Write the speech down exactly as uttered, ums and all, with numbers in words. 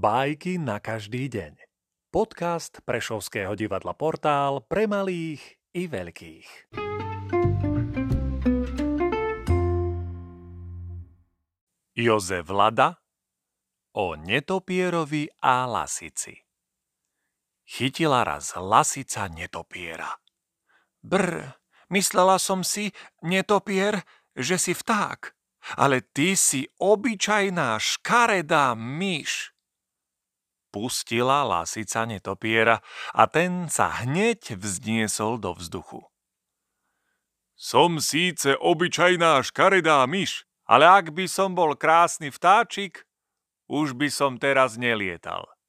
Bajky na každý deň. Podcast Prešovského divadla Portál pre malých i veľkých. Jozef Lada o netopierovi a lasici. Chytila raz lasica netopiera. Brr, myslela som si, netopier, že si vták, ale ty si obyčajná škaredá myš. Pustila lasica netopiera a ten sa hneď vzniesol do vzduchu. Som síce obyčajná škaredá myš, ale ak by som bol krásny vtáčik, už by som teraz nelietal.